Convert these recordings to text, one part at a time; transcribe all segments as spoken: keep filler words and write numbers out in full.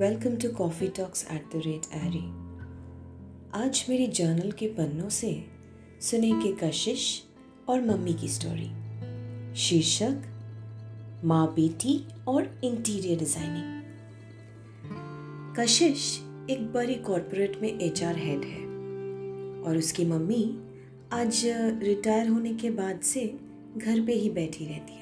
Welcome to coffee talks at the rate एरी। आज मेरे journal के पन्नों से सुनेंगे कशिश और मम्मी की स्टोरी। शीर्षक माँ बेटी और इंटीरियर डिज़ाइनिंग। कशिश एक बड़ी कॉरपोरेट में एचआर हेड है और उसकी मम्मी आज रिटायर होने के बाद से घर पे ही बैठी रहती है।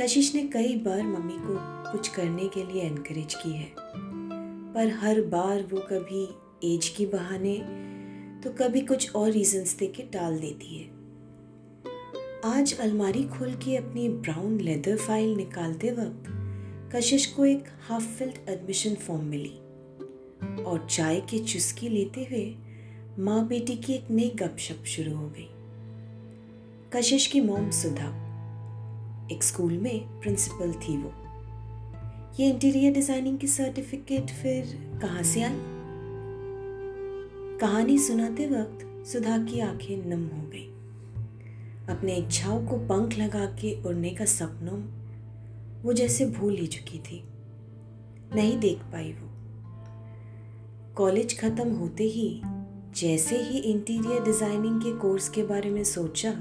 कशिश ने कई बार मम्मी को कुछ करने के लिए एनकरेज की है, पर हर बार वो कभी एज की बहाने तो कभी कुछ और रीजंस देके टाल देती है। आज अलमारी खोल के अपनी ब्राउन लेदर फाइल निकालते वक्त कशिश को एक हाफ फिल्ड एडमिशन फॉर्म मिली और चाय की चुस्की लेते हुए माँ बेटी की एक नई गपशप शुरू हो गई। कशिश की मॉम सुधा एक स्कूल में प्रिंसिपल थी। वो ये इंटीरियर डिज़ाइनिंग की सर्टिफिकेट फिर कहाँ से आई? कहानी सुनाते वक्त सुधा की आंखें नम हो गई। अपने इच्छाओं को पंख लगा के उड़ने का सपनों वो जैसे भूल ही चुकी थी, नहीं देख पाई वो। कॉलेज ख़त्म होते ही जैसे ही इंटीरियर डिज़ाइनिंग के कोर्स के बारे में सोचा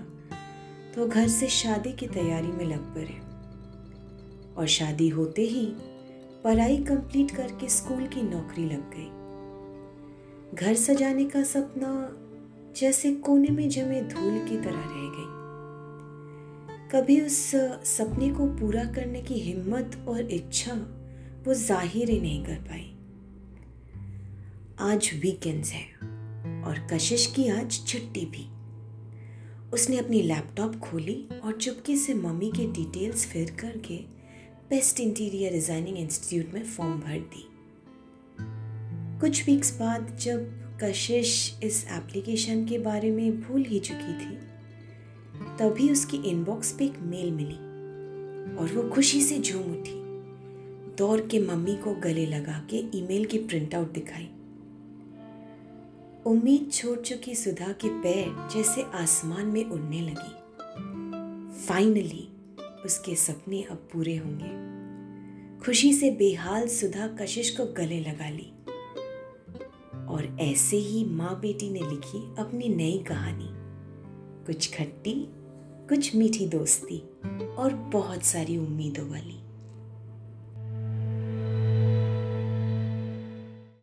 तो घर से शादी की तैयारी में लग पड़े और शादी होते ही पढ़ाई कंप्लीट करके स्कूल की नौकरी लग गई। घर सजाने का सपना जैसे कोने में जमे धूल की तरह रह गई। कभी उस सपने को पूरा करने की हिम्मत और इच्छा वो जाहिर ही नहीं कर पाई। आज वीकेंड्स है और कशिश की आज छुट्टी भी। उसने अपनी लैपटॉप खोली और चुपके से मम्मी के डिटेल्स फिर करके बेस्ट इंटीरियर डिज़ाइनिंग इंस्टीट्यूट में फॉर्म भर दी। कुछ वीक्स बाद जब कशिश इस एप्लीकेशन के बारे में भूल ही चुकी थी, तभी उसकी इनबॉक्स पे एक मेल मिली और वो खुशी से झूम उठी। दौड़ के मम्मी को गले लगा के ईमेल की प्रिंट आउट दिखाई। उम्मीद छोड़ चुकी सुधा के पैर जैसे आसमान में उड़ने लगी। फाइनली उसके सपने अब पूरे होंगे। खुशी से बेहाल सुधा कशिश को गले लगा ली और ऐसे ही माँ बेटी ने लिखी अपनी नई कहानी। कुछ खट्टी, कुछ मीठी दोस्ती और बहुत सारी उम्मीदों वाली।